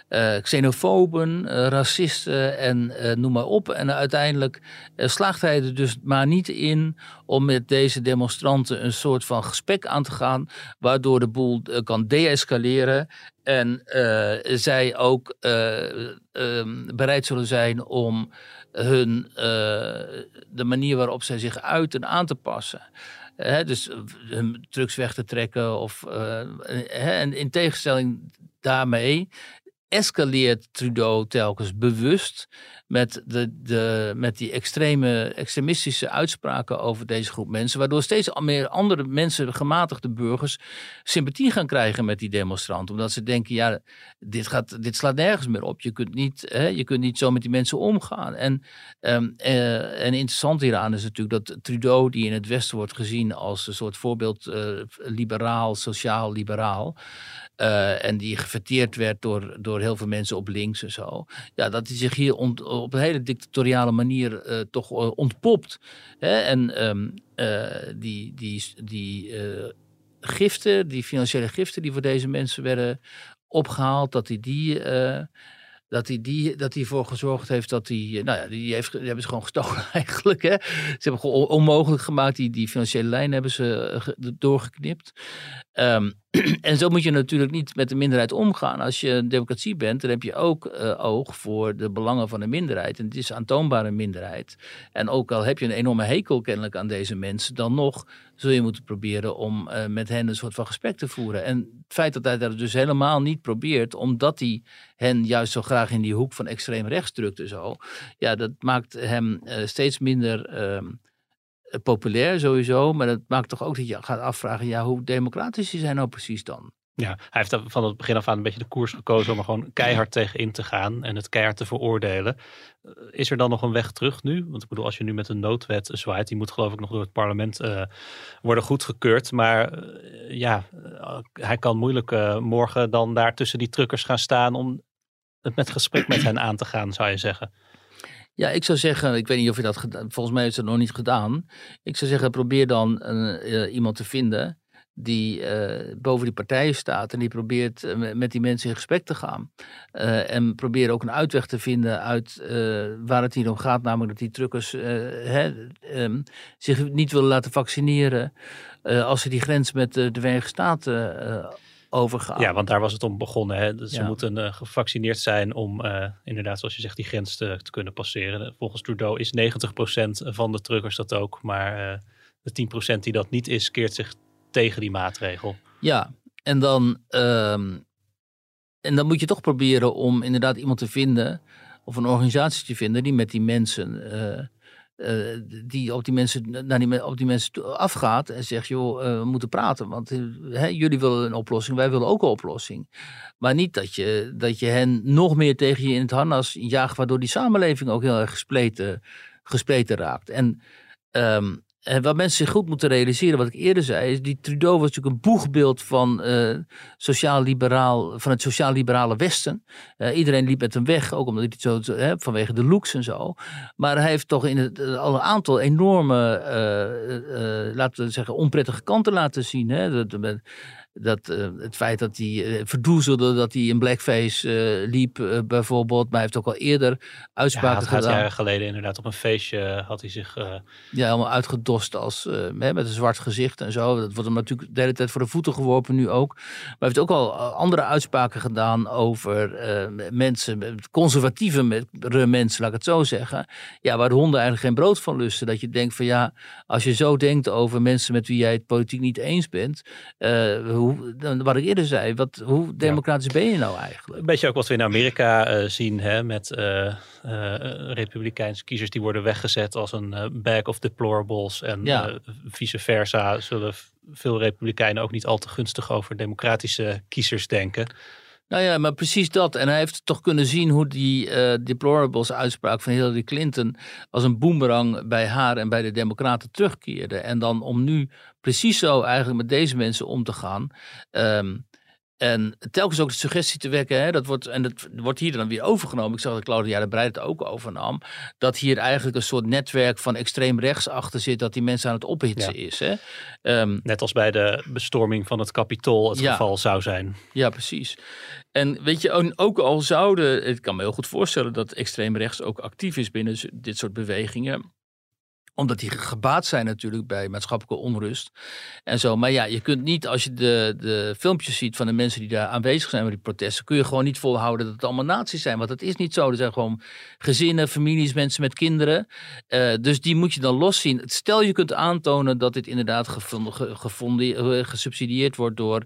Uh, xenofoben, uh, racisten en uh, noem maar op. En uh, uiteindelijk uh, slaagt hij er dus maar niet in om met deze demonstranten een soort van gesprek aan te gaan, waardoor de boel kan deescaleren en uh, zij ook uh, um, bereid zullen zijn om hun, uh, de manier waarop zij zich uiten aan te passen. Hè, dus hun trucks weg te trekken. Of, uh, hè, en in tegenstelling daarmee escaleert Trudeau telkens bewust met, de, de, met die extreme, extremistische uitspraken over deze groep mensen, waardoor steeds meer andere mensen, gematigde burgers, sympathie gaan krijgen met die demonstranten. Omdat ze denken, ja, dit, gaat, dit slaat nergens meer op. Je kunt niet, hè, je kunt niet zo met die mensen omgaan. En, um, uh, en interessant hieraan is natuurlijk dat Trudeau, die in het Westen wordt gezien als een soort voorbeeld uh, liberaal, sociaal-liberaal, uh, en die gefeteerd werd door, door heel veel mensen op links en zo, ja, dat hij zich hier ont, op een hele dictatoriale manier uh, toch ontpopt. Hè? En um, uh, die, die, die uh, giften, die financiële giften die voor deze mensen werden opgehaald, dat hij die... Uh, Dat hij, die, dat hij ervoor gezorgd heeft dat hij... Nou ja, die, heeft, die hebben ze gewoon gestolen eigenlijk. Hè? Ze hebben gewoon onmogelijk gemaakt. Die, die financiële lijn hebben ze doorgeknipt. Um, en zo moet je natuurlijk niet met de minderheid omgaan. Als je een democratie bent, dan heb je ook uh, oog voor de belangen van de minderheid. En het is aantoonbaar een minderheid. En ook al heb je een enorme hekel kennelijk aan deze mensen, dan nog zul je moeten proberen om uh, met hen een soort van gesprek te voeren. En het feit dat hij dat dus helemaal niet probeert, omdat hij hen juist zo graag in die hoek van extreem rechts drukt en zo, ja, dat maakt hem uh, steeds minder uh, populair sowieso. Maar dat maakt toch ook dat je gaat afvragen, ja, hoe democratisch is hij nou precies dan? Ja, hij heeft van het begin af aan een beetje de koers gekozen om er gewoon keihard tegen in te gaan en het keihard te veroordelen. Is er dan nog een weg terug nu? Want ik bedoel, als je nu met een noodwet zwaait, die moet geloof ik nog door het parlement uh, worden goedgekeurd. Maar uh, ja, uh, hij kan moeilijk uh, morgen dan daar tussen die truckers gaan staan om het met gesprek met hen aan te gaan, zou je zeggen. Ja, ik zou zeggen, ik weet niet of je dat gedaan, volgens mij heeft ze dat nog niet gedaan. Ik zou zeggen, probeer dan uh, uh, iemand te vinden die uh, boven die partijen staat en die probeert uh, met die mensen in gesprek te gaan. Uh, en probeert ook een uitweg te vinden uit uh, waar het hier om gaat, namelijk dat die truckers uh, hè, um, zich niet willen laten vaccineren uh, als ze die grens met uh, de Verenigde Staten uh, overgaan. Ja, want daar was het om begonnen. Hè? Dus ja. Ze moeten uh, gevaccineerd zijn om uh, inderdaad, zoals je zegt, die grens te, te kunnen passeren. Volgens Trudeau is negentig procent van de truckers dat ook, maar uh, de tien procent die dat niet is, keert zich tegen die maatregel. Ja, en dan, uh, en dan moet je toch proberen om inderdaad iemand te vinden of een organisatie te vinden die met die mensen, uh, uh, die op die mensen, naar die, op die mensen afgaat en zegt, joh, uh, we moeten praten, want he, jullie willen een oplossing, wij willen ook een oplossing. Maar niet dat je, dat je hen nog meer tegen je in het harnas jaagt, waardoor die samenleving ook heel erg gespleten, gespleten raakt. En um, En wat mensen zich goed moeten realiseren, wat ik eerder zei, is die Trudeau was natuurlijk een boegbeeld van, uh, sociaal-liberaal, van het sociaal-liberale Westen. Uh, iedereen liep met hem weg, ook omdat hij het zo, hè, vanwege de looks en zo. Maar hij heeft toch in het, al een aantal enorme, uh, uh, laten we zeggen, onprettige kanten laten zien. Hè? Dat, dat, uh, het feit dat hij uh, verdoezelde, dat hij in blackface uh, liep uh, bijvoorbeeld. Maar hij heeft ook al eerder uitspraken gedaan. Ja, dat jaren geleden inderdaad op een feestje had hij zich... Uh... Ja, helemaal uitgedost. Als, uh, met een zwart gezicht en zo. Dat wordt hem natuurlijk de hele tijd voor de voeten geworpen nu ook. Maar hij heeft ook al andere uitspraken gedaan over uh, mensen, conservatieve mensen, laat ik het zo zeggen. Ja, waar de honden eigenlijk geen brood van lusten. Dat je denkt van ja, als je zo denkt over mensen met wie jij het politiek niet eens bent. Uh, hoe, wat ik eerder zei, wat, hoe democratisch ja. ben je nou eigenlijk? Een beetje ook wat we in Amerika uh, zien hè, met uh, uh, republikeinse kiezers die worden weggezet als een uh, bag of deplorables. En ja. uh, vice versa zullen veel republikeinen ook niet al te gunstig over democratische kiezers denken. Nou ja, maar precies dat. En hij heeft toch kunnen zien hoe die uh, deplorables uitspraak van Hillary Clinton als een boemerang bij haar en bij de democraten terugkeerde. En dan om nu precies zo eigenlijk met deze mensen om te gaan. Um, En telkens ook de suggestie te wekken, hè, dat wordt, en dat wordt hier dan weer overgenomen. Ik zag dat Claudia de Breij het ook overnam. Dat hier eigenlijk een soort netwerk van extreem rechts achter zit, dat die mensen aan het ophitsen ja. is. Hè. Um, Net als bij de bestorming van het Kapitool het ja, geval zou zijn. Ja, precies. En weet je, ook al zouden, ik kan me heel goed voorstellen dat extreem rechts ook actief is binnen dit soort bewegingen. Omdat die gebaat zijn natuurlijk bij maatschappelijke onrust en zo. Maar ja, je kunt niet, als je de, de filmpjes ziet van de mensen die daar aanwezig zijn bij die protesten, kun je gewoon niet volhouden dat het allemaal nazi's zijn. Want dat is niet zo. Er zijn gewoon gezinnen, families, mensen met kinderen. Uh, dus die moet je dan loszien. Stel je kunt aantonen dat dit inderdaad gevonden, gevonden, gesubsidieerd wordt door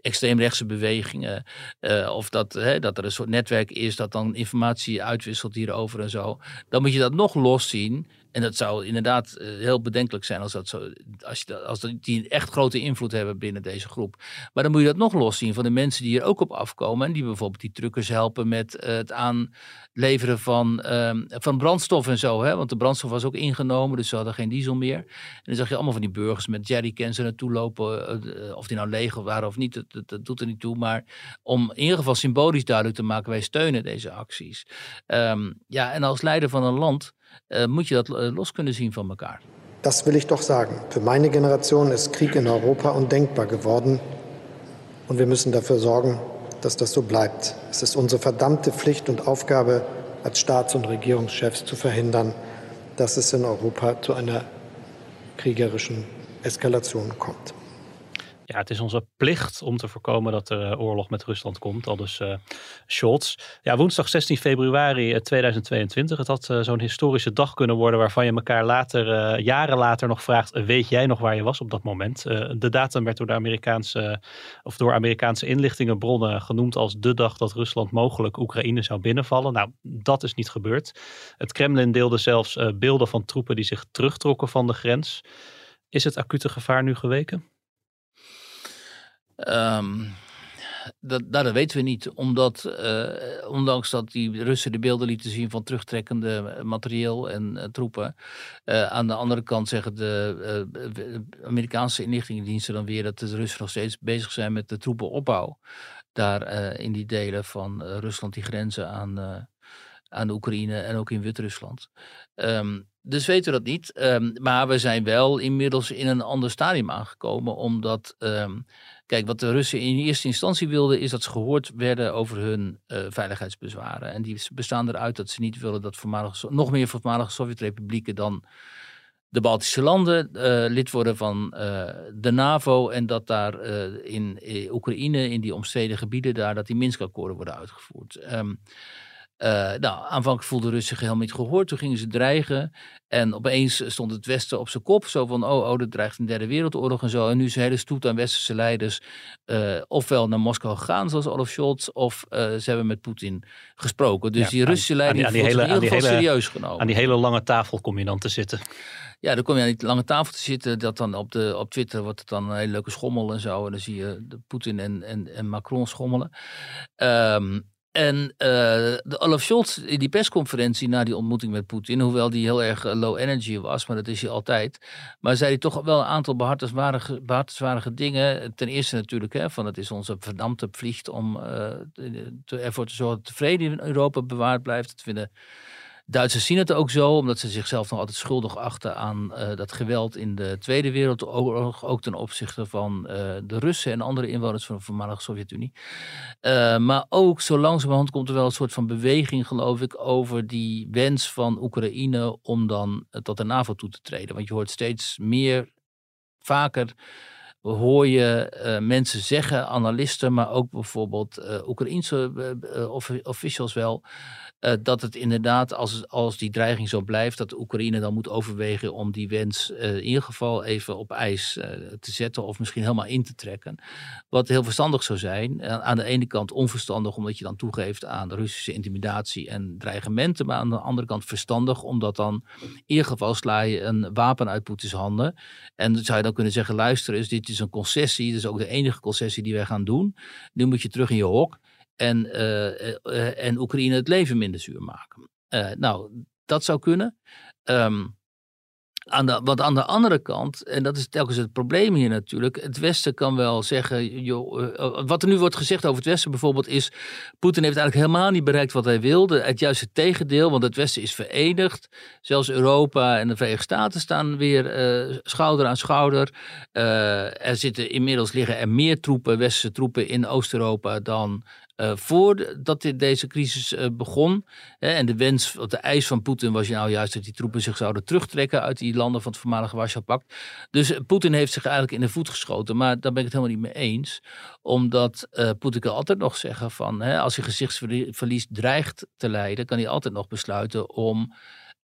extreemrechtse bewegingen. Uh, of dat, hè, dat er een soort netwerk is dat dan informatie uitwisselt hierover en zo. Dan moet je dat nog loszien. En dat zou inderdaad heel bedenkelijk zijn als, dat zo, als, je, als die echt grote invloed hebben binnen deze groep. Maar dan moet je dat nog loszien van de mensen die hier ook op afkomen. En die bijvoorbeeld die truckers helpen met het aanleveren van, um, van brandstof en zo. Hè? Want de brandstof was ook ingenomen, dus ze hadden geen diesel meer. En dan zag je allemaal van die burgers met jerrycans er naartoe lopen. Uh, of die nou leeg waren of niet, dat, dat, dat doet er niet toe. Maar om in ieder geval symbolisch duidelijk te maken, wij steunen deze acties. Um, ja, en als leider van een land... Uh, moet je dat uh, los kunnen zien van elkaar. Das will ich doch sagen. Für meine Generation ist Krieg in Europa undenkbar geworden. Und wir müssen dafür sorgen, dass das so bleibt. Es ist unsere verdammte Pflicht und Aufgabe, als Staats- und Regierungschefs zu verhindern, dass es in Europa zu einer kriegerischen Eskalation kommt. Ja, het is onze plicht om te voorkomen dat er uh, oorlog met Rusland komt. Al dus uh, Scholz. Ja, woensdag zestien februari tweeduizend tweeëntwintig. Het had uh, zo'n historische dag kunnen worden waarvan je elkaar later, uh, jaren later nog vraagt, uh, weet jij nog waar je was op dat moment? Uh, de datum werd door de Amerikaanse, uh, of door Amerikaanse inlichtingenbronnen genoemd als de dag dat Rusland mogelijk Oekraïne zou binnenvallen. Nou, dat is niet gebeurd. Het Kremlin deelde zelfs uh, beelden van troepen die zich terugtrokken van de grens. Is het acute gevaar nu geweken? Um, dat, nou, dat weten we niet, omdat uh, ondanks dat die Russen de beelden lieten zien van terugtrekkende materieel en uh, troepen, uh, aan de andere kant zeggen de uh, Amerikaanse inlichtingendiensten dan weer dat de Russen nog steeds bezig zijn met de troepenopbouw daar uh, in die delen van uh, Rusland, die grenzen aan, uh, aan de Oekraïne en ook in Wit-Rusland. Um, Dus weten we dat niet. Um, maar we zijn wel inmiddels in een ander stadium aangekomen. Omdat, um, kijk, wat de Russen in eerste instantie wilden, is dat ze gehoord werden over hun uh, veiligheidsbezwaren. En die bestaan eruit dat ze niet willen dat voormalige, nog meer voormalige Sovjet-republieken dan de Baltische landen uh, lid worden van uh, de NAVO. En dat daar uh, in, in Oekraïne, in die omstreden gebieden daar, dat die Minsk-akkoorden worden uitgevoerd. Um, Uh, nou, aanvankelijk voelden Russen zich helemaal niet gehoord. Toen gingen ze dreigen. En opeens stond het Westen op zijn kop. Zo van, oh, oh, er dreigt een derde wereldoorlog en zo. En nu is een hele stoet aan Westerse leiders uh, ofwel naar Moskou gegaan, zoals Olaf Scholz, of uh, ze hebben met Poetin gesproken. Dus ja, die Russische leiding is in ieder geval serieus genomen. Aan die hele lange tafel kom je dan te zitten. Ja, dan kom je aan die lange tafel te zitten. Dat dan op, de, op Twitter wordt het dan een hele leuke schommel en zo. En dan zie je de Poetin en, en, en Macron schommelen. Um, En uh, de Olaf Scholz in die persconferentie na die ontmoeting met Poetin, hoewel die heel erg low energy was, maar dat is hij altijd, maar zei hij toch wel een aantal behartenswaardige, behartenswaardige dingen. Ten eerste natuurlijk, hè, van het is onze verdammte plicht om uh, te, ervoor te zorgen dat de vrede in Europa bewaard blijft. Dat vinden Duitsers, zien het ook zo, omdat ze zichzelf nog altijd schuldig achten aan uh, dat geweld in de Tweede Wereldoorlog, ook ten opzichte van uh, de Russen en andere inwoners van de voormalige Sovjet-Unie. Uh, maar ook zo langzamerhand komt er wel een soort van beweging, geloof ik, over die wens van Oekraïne om dan uh, tot de NAVO toe te treden. Want je hoort steeds meer, vaker hoor je uh, mensen zeggen, analisten, maar ook bijvoorbeeld uh, Oekraïense uh, of, officials wel, uh, dat het inderdaad, als, als die dreiging zo blijft, dat de Oekraïne dan moet overwegen om die wens uh, in ieder geval even op ijs uh, te zetten of misschien helemaal in te trekken. Wat heel verstandig zou zijn. Uh, aan de ene kant onverstandig, omdat je dan toegeeft aan Russische intimidatie en dreigementen, maar aan de andere kant verstandig, omdat dan in ieder geval sla je een wapen uit Poetins handen. En dan zou je dan kunnen zeggen, luister eens, dit is een concessie, dus ook de enige concessie die wij gaan doen. Nu moet je terug in je hok en, uh, uh, uh, en Oekraïne het leven minder zuur maken. Uh, nou, dat zou kunnen. Um, Aan de, want aan de andere kant, en dat is telkens het probleem hier natuurlijk, het Westen kan wel zeggen, joh, wat er nu wordt gezegd over het Westen bijvoorbeeld is, Poetin heeft eigenlijk helemaal niet bereikt wat hij wilde. Het juiste tegendeel, want het Westen is verenigd. Zelfs Europa en de Verenigde Staten staan weer uh, schouder aan schouder. Uh, er zitten inmiddels liggen er meer troepen, Westerse troepen in Oost-Europa dan Uh, voordat dit, deze crisis uh, begon. Hè, en de wens, de eis van Poetin was nou juist dat die troepen zich zouden terugtrekken uit die landen van het voormalige Warschau-pact. Dus uh, Poetin heeft zich eigenlijk in de voet geschoten. Maar daar ben ik het helemaal niet mee eens. Omdat uh, Poetin kan altijd nog zeggen van, hè, als hij gezichtsverlies dreigt te leiden, kan hij altijd nog besluiten om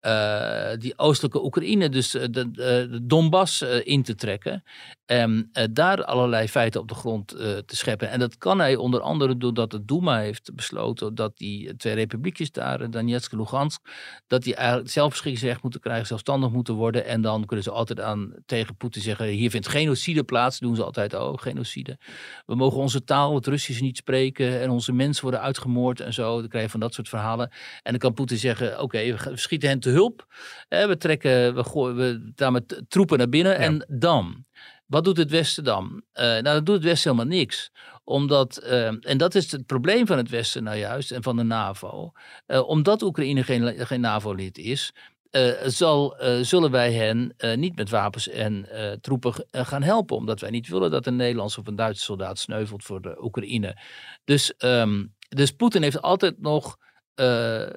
Uh, die oostelijke Oekraïne, dus de, de, de Donbass uh, in te trekken. En uh, daar allerlei feiten op de grond uh, te scheppen. En dat kan hij onder andere doordat de Duma heeft besloten dat die twee republiekjes daar, Donetsk en Lugansk, dat die eigenlijk zelfbeschikkingsrecht moeten krijgen, zelfstandig moeten worden. En dan kunnen ze altijd aan tegen Poetin zeggen, hier vindt genocide plaats. Doen ze altijd, oh, genocide. We mogen onze taal, het Russisch, niet spreken en onze mensen worden uitgemoord en zo. Dan krijg je van dat soort verhalen. En dan kan Poetin zeggen, oké, okay, we schieten hen te hulp. We trekken, we gooien, we daar met troepen naar binnen. Ja. En dan, wat doet het Westen dan? Uh, nou, dan doet het Westen helemaal niks. Omdat, uh, en dat is het probleem van het Westen nou juist en van de NAVO. Uh, omdat Oekraïne geen, geen NAVO-lid is, Uh, zal, uh, zullen wij hen uh, niet met wapens en uh, troepen uh, gaan helpen. Omdat wij niet willen dat een Nederlandse of een Duitse soldaat sneuvelt voor de Oekraïne. Dus, um, dus Poetin heeft altijd nog Uh,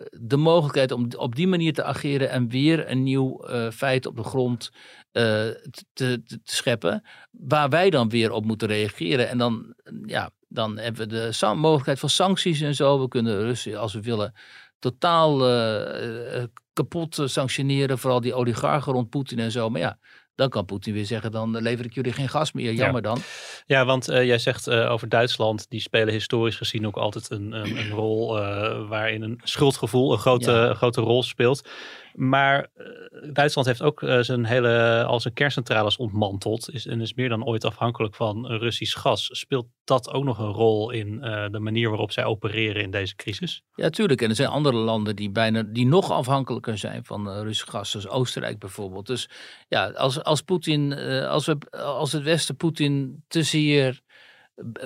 de mogelijkheid om op die manier te ageren en weer een nieuw uh, feit op de grond uh, te, te, te scheppen, waar wij dan weer op moeten reageren. En dan, ja, dan hebben we de san- mogelijkheid van sancties en zo. We kunnen Rusland, als we willen, totaal uh, kapot sanctioneren, vooral die oligarchen rond Poetin en zo. Maar ja, dan kan Poetin weer zeggen, dan lever ik jullie geen gas meer. Jammer ja. dan. Ja, want uh, jij zegt uh, over Duitsland, die spelen historisch gezien ook altijd een, een, een rol uh, waarin een schuldgevoel een grote, ja. grote rol speelt. Maar uh, Duitsland heeft ook uh, zijn hele, al zijn kerncentrales ontmanteld is, en is meer dan ooit afhankelijk van Russisch gas. Speelt dat ook nog een rol in uh, de manier waarop zij opereren in deze crisis? Ja, tuurlijk. En er zijn andere landen die, bijna, die nog afhankelijker zijn van uh, Russisch gas, zoals Oostenrijk bijvoorbeeld. Dus ja, als, als, Poetin, uh, als, we, als het Westen Poetin te zeer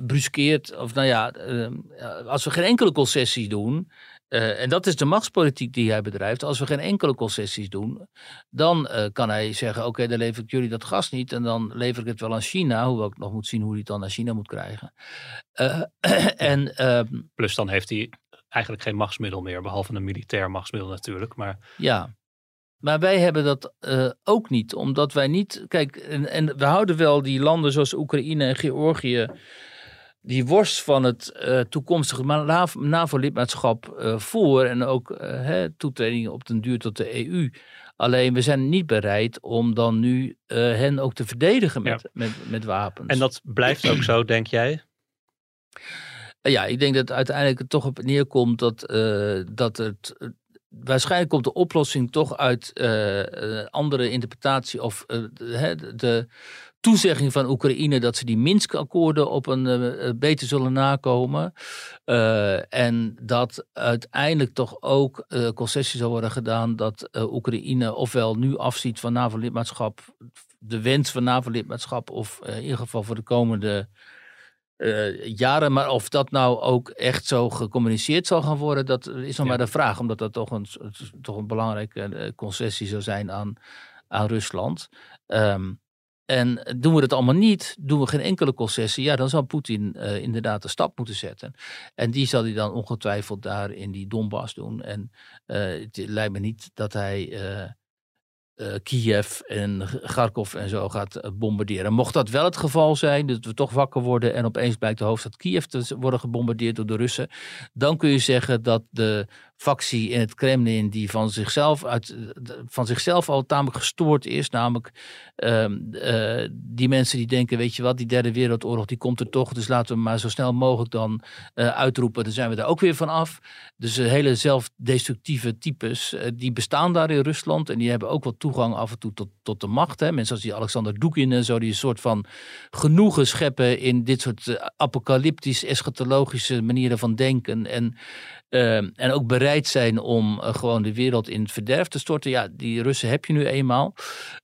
bruskeert, of nou ja, uh, als we geen enkele concessie doen, Uh, en dat is de machtspolitiek die hij bedrijft. Als we geen enkele concessies doen, dan uh, kan hij zeggen, oké, okay, dan lever ik jullie dat gas niet en dan lever ik het wel aan China, hoewel ik nog moet zien hoe hij het dan naar China moet krijgen. Uh, en, uh, Plus dan heeft hij eigenlijk geen machtsmiddel meer, behalve een militair machtsmiddel natuurlijk. Maar ja. Maar wij hebben dat uh, ook niet, omdat wij niet, kijk, en, en we houden wel die landen zoals Oekraïne en Georgië, die worst van het uh, toekomstige NAVO-lidmaatschap uh, voor en ook uh, hè, toetreding op den duur tot de E U. Alleen we zijn niet bereid om dan nu uh, hen ook te verdedigen met, ja. met, met wapens. En dat blijft ook zo, denk jij? Uh, ja, ik denk dat uiteindelijk het toch op neerkomt dat, uh, dat het... Uh, waarschijnlijk komt de oplossing toch uit uh, andere interpretatie of uh, de, de toezegging van Oekraïne dat ze die Minsk-akkoorden op een uh, beter zullen nakomen. Uh, en dat uiteindelijk toch ook uh, concessie zal worden gedaan dat uh, Oekraïne ofwel nu afziet van NAVO-lidmaatschap, de wens van NAVO-lidmaatschap of uh, in ieder geval voor de komende Uh, jaren, maar of dat nou ook echt zo gecommuniceerd zal gaan worden, dat is nog ja. maar de vraag, omdat dat toch een, toch een belangrijke concessie zou zijn aan, aan Rusland. Um, en doen we dat allemaal niet, doen we geen enkele concessie, ja, dan zal Poetin uh, inderdaad een stap moeten zetten. En die zal hij dan ongetwijfeld daar in die Donbass doen. En uh, het lijkt me niet dat hij Uh, Uh, Kiev en Kharkov en zo gaat bombarderen. Mocht dat wel het geval zijn, dat we toch wakker worden en opeens blijkt de hoofdstad Kiev te worden gebombardeerd door de Russen, dan kun je zeggen dat de factie in het Kremlin die van zichzelf, uit, van zichzelf al tamelijk gestoord is, namelijk uh, uh, die mensen die denken, weet je wat, die derde wereldoorlog die komt er toch, dus laten we maar zo snel mogelijk dan uh, uitroepen, dan zijn we er ook weer van af. Dus uh, hele zelfdestructieve types, uh, die bestaan daar in Rusland en die hebben ook wat toegang af en toe tot, tot de macht. Hè. Mensen als die Alexander Dugin en zo, die een soort van genoegen scheppen in dit soort uh, apocalyptisch eschatologische manieren van denken en Uh, en ook bereid zijn om uh, gewoon de wereld in het verderf te storten. Ja, die Russen heb je nu eenmaal.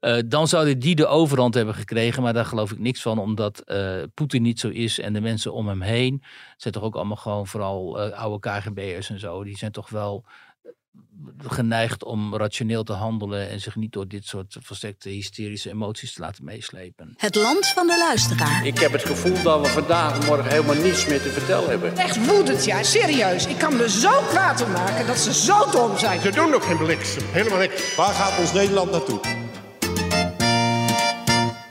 Uh, dan zouden die de overhand hebben gekregen. Maar daar geloof ik niks van. Omdat uh, Poetin niet zo is. En de mensen om hem heen. Het zijn toch ook allemaal gewoon vooral uh, oude K G B'ers en zo. Die zijn toch wel geneigd om rationeel te handelen en zich niet door dit soort versterkte hysterische emoties te laten meeslepen. Het land van de luisteraar. Ik heb het gevoel dat we vandaag en morgen helemaal niets meer te vertellen hebben. Echt woedend, ja, serieus. Ik kan me zo kwaad om maken dat ze zo dom zijn. Ze doen ook geen bliksem, helemaal niks. Waar gaat ons Nederland naartoe?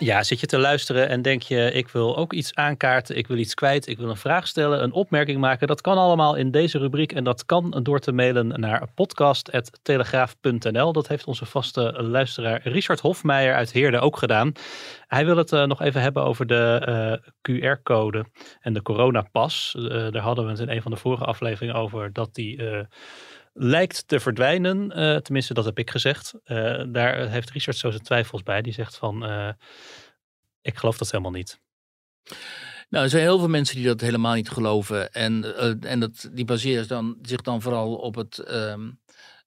Ja, zit je te luisteren en denk je, ik wil ook iets aankaarten, ik wil iets kwijt, ik wil een vraag stellen, een opmerking maken. Dat kan allemaal in deze rubriek en dat kan door te mailen naar podcast apenstaartje telegraaf punt n l. Dat heeft onze vaste luisteraar Richard Hofmeijer uit Heerde ook gedaan. Hij wil het uh, nog even hebben over de uh, Q R-code en de coronapas. Uh, daar hadden we het in een van de vorige afleveringen over dat die... Uh, lijkt te verdwijnen. Uh, tenminste, dat heb ik gezegd. Uh, daar heeft Richard zo zijn twijfels bij. Die zegt van, uh, ik geloof dat helemaal niet. Nou, er zijn heel veel mensen die dat helemaal niet geloven. En, uh, en dat, die baseren dan, zich dan vooral op het... Um...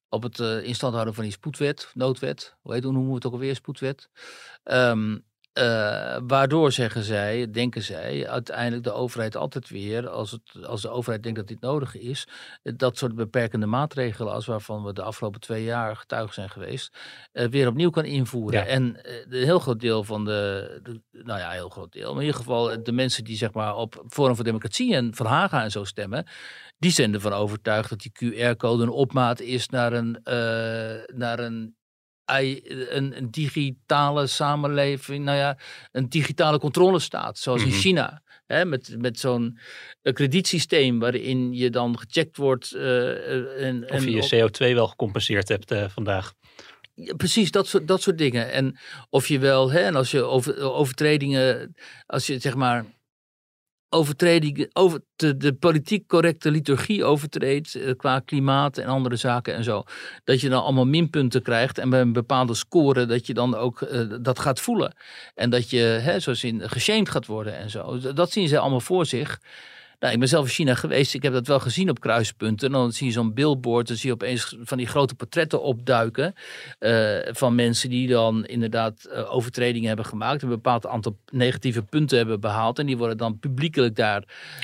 op het uh, instand houden van die spoedwet, noodwet. Hoe heet, hoe noemen we het ook alweer, spoedwet? Um, uh, waardoor zeggen zij, denken zij, uiteindelijk de overheid altijd weer... Als, het, als de overheid denkt dat dit nodig is... dat soort beperkende maatregelen als waarvan we de afgelopen twee jaar getuige zijn geweest... Uh, weer opnieuw kan invoeren. Ja. En uh, een heel groot deel van de, de... Nou ja, heel groot deel. Maar in ieder geval de mensen die zeg maar op Forum voor Democratie en Van Haga en zo stemmen... Die zijn ervan overtuigd dat die Q R-code een opmaat is naar een, uh, naar een, een, een digitale samenleving. Nou ja, een digitale controlestaat, zoals mm-hmm. in China. Hè, met met zo'n uh, kredietsysteem waarin je dan gecheckt wordt. Uh, en, of je je C O twee wel gecompenseerd hebt uh, vandaag. Ja, precies, dat soort, dat soort dingen. En of je wel, hè, en als je over, overtredingen, als je zeg maar... overtreding, over de, de politiek correcte liturgie overtreedt uh, qua klimaat en andere zaken en zo. Dat je dan allemaal minpunten krijgt en bij een bepaalde score dat je dan ook uh, dat gaat voelen. En dat je, hè, zoals in, geshamed gaat worden en zo. Dat zien ze allemaal voor zich. Nou, ik ben zelf in China geweest. Ik heb dat wel gezien op kruispunten. En dan zie je zo'n billboard. Dan zie je opeens van die grote portretten opduiken. Uh, van mensen die dan inderdaad uh, overtredingen hebben gemaakt. Een bepaald aantal negatieve punten hebben behaald. En die worden dan publiekelijk daar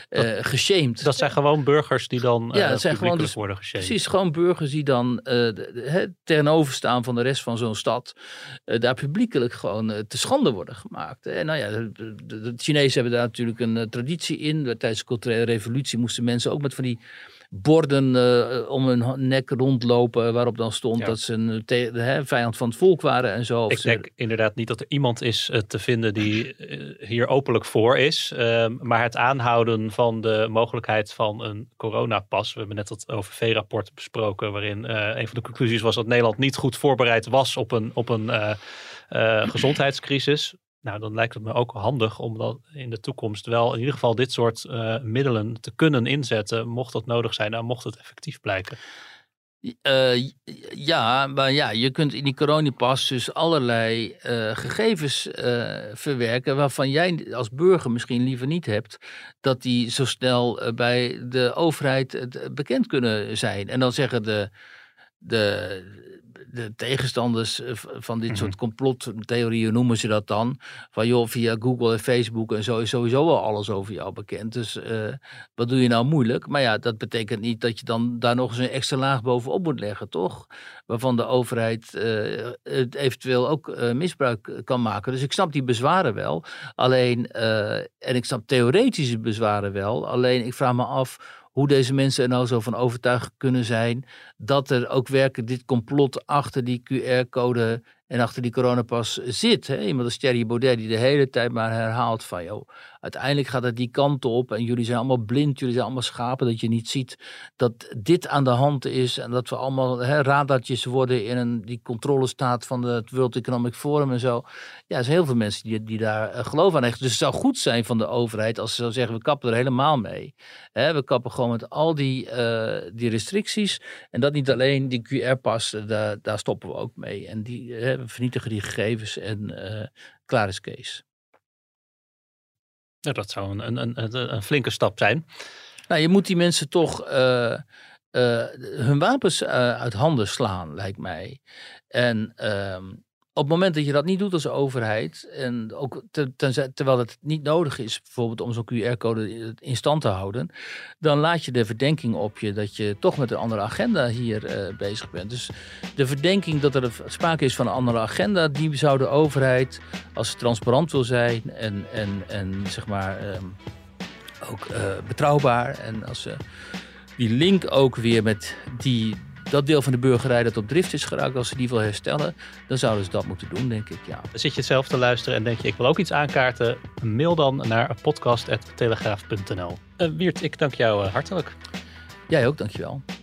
uh, geshamed. Dat zijn gewoon burgers die dan uh, ja, dat zijn publiekelijk gewoon, dus, worden geshamed. Precies, gewoon burgers die dan uh, de, de, he, tegenover staan van de rest van zo'n stad. Uh, daar publiekelijk gewoon uh, te schande worden gemaakt. En nou ja, de, de, de Chinezen hebben daar natuurlijk een uh, traditie in. Tijdens de cultuur revolutie moesten mensen ook met van die borden uh, om hun nek rondlopen waarop dan stond ja. dat ze een te- hè, vijand van het volk waren en zo. Ik denk ze... inderdaad niet dat er iemand is uh, te vinden die uh, hier openlijk voor is. Uh, maar het aanhouden van de mogelijkheid van een coronapas. We hebben net dat O V V-rapport besproken waarin uh, een van de conclusies was dat Nederland niet goed voorbereid was op een, op een uh, uh, gezondheidscrisis. Nou, dan lijkt het me ook handig om dan in de toekomst wel in ieder geval dit soort uh, middelen te kunnen inzetten. Mocht dat nodig zijn, nou, mocht het effectief blijken. Uh, ja, maar ja, je kunt in die coronapas dus allerlei uh, gegevens uh, verwerken waarvan jij als burger misschien liever niet hebt dat die zo snel uh, bij de overheid uh, bekend kunnen zijn. En dan zeggen de... de De tegenstanders van dit soort complottheorieën noemen ze dat dan. Van joh, via Google en Facebook en zo is sowieso al alles over jou bekend. Dus uh, wat doe je nou moeilijk? Maar ja, dat betekent niet dat je dan daar nog eens een extra laag bovenop moet leggen, toch? Waarvan de overheid uh, het eventueel ook uh, misbruik kan maken. Dus ik snap die bezwaren wel. Alleen, uh, en ik snap theoretische bezwaren wel. Alleen, ik vraag me af hoe deze mensen er nou zo van overtuigd kunnen zijn dat er ook werkelijk dit complot achter die Q R-code en achter die coronapas zit. Hè? Iemand als Thierry Baudet die de hele tijd maar herhaalt van joh, uiteindelijk gaat het die kant op en jullie zijn allemaal blind, jullie zijn allemaal schapen dat je niet ziet dat dit aan de hand is en dat we allemaal hè, radartjes worden in een, die controlestaat van het World Economic Forum en zo. Ja, er zijn heel veel mensen die, die daar uh, geloof aan hechten. Dus het zou goed zijn van de overheid als ze zou zeggen we kappen er helemaal mee. Hè, we kappen gewoon met al die, uh, die restricties en dat niet alleen die Q R-pas, daar, daar stoppen we ook mee. En die uh, we vernietigen die gegevens en uh, klaar is Kees. Ja, dat zou een, een, een, een flinke stap zijn. Nou, je moet die mensen toch uh, uh, hun wapens uh, uit handen slaan, lijkt mij. En uh, op het moment dat je dat niet doet als overheid, en ook te, tenzij, terwijl het niet nodig is, bijvoorbeeld om zo'n Q R-code in stand te houden, dan laat je de verdenking op je dat je toch met een andere agenda hier uh, bezig bent. Dus de verdenking dat er sprake is van een andere agenda, die zou de overheid, als ze transparant wil zijn en, en, en zeg maar um, ook uh, betrouwbaar, en als ze die link ook weer met die... dat deel van de burgerij dat op drift is geraakt, als ze die wil herstellen, dan zouden ze dat moeten doen, denk ik, ja. Zit je zelf te luisteren en denk je, ik wil ook iets aankaarten? Mail dan naar podcast punt telegraaf punt n l. Uh, Wierd, ik dank jou uh, hartelijk. Jij ook, dankjewel.